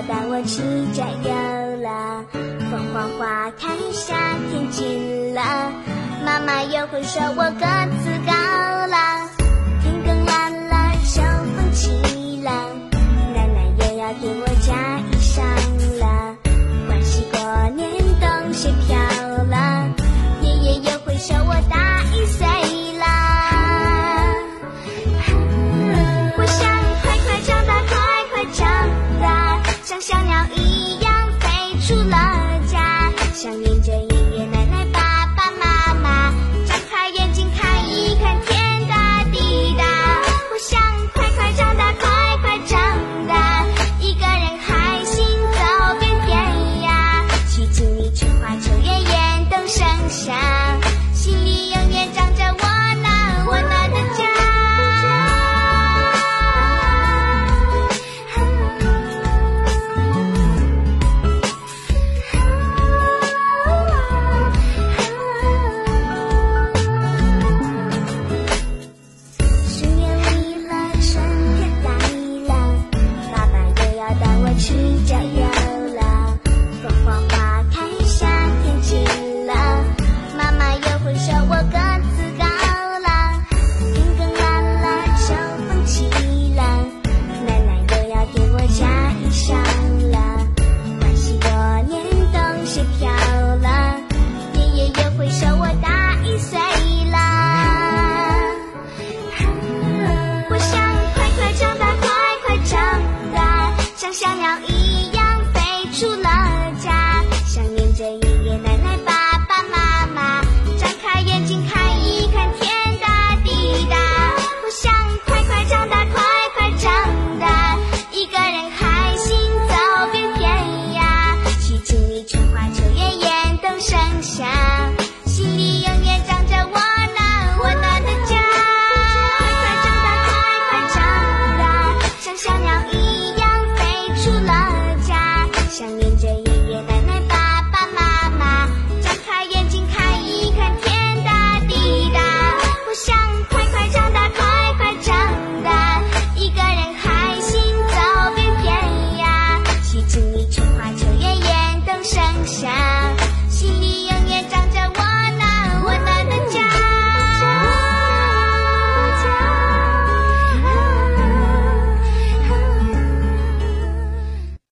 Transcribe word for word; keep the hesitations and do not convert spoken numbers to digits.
花把我吃摘掉了，凤凰花开，夏天近了，妈妈又会说我个子高。